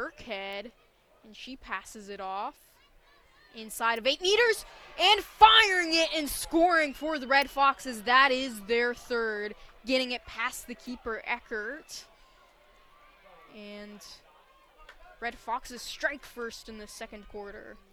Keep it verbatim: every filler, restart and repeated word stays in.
Burkhead, and she passes it off inside of eight meters and firing it and scoring for the Red Foxes. That is their third, getting it past the keeper, Eckert. And Red Foxes strike first in the second quarter.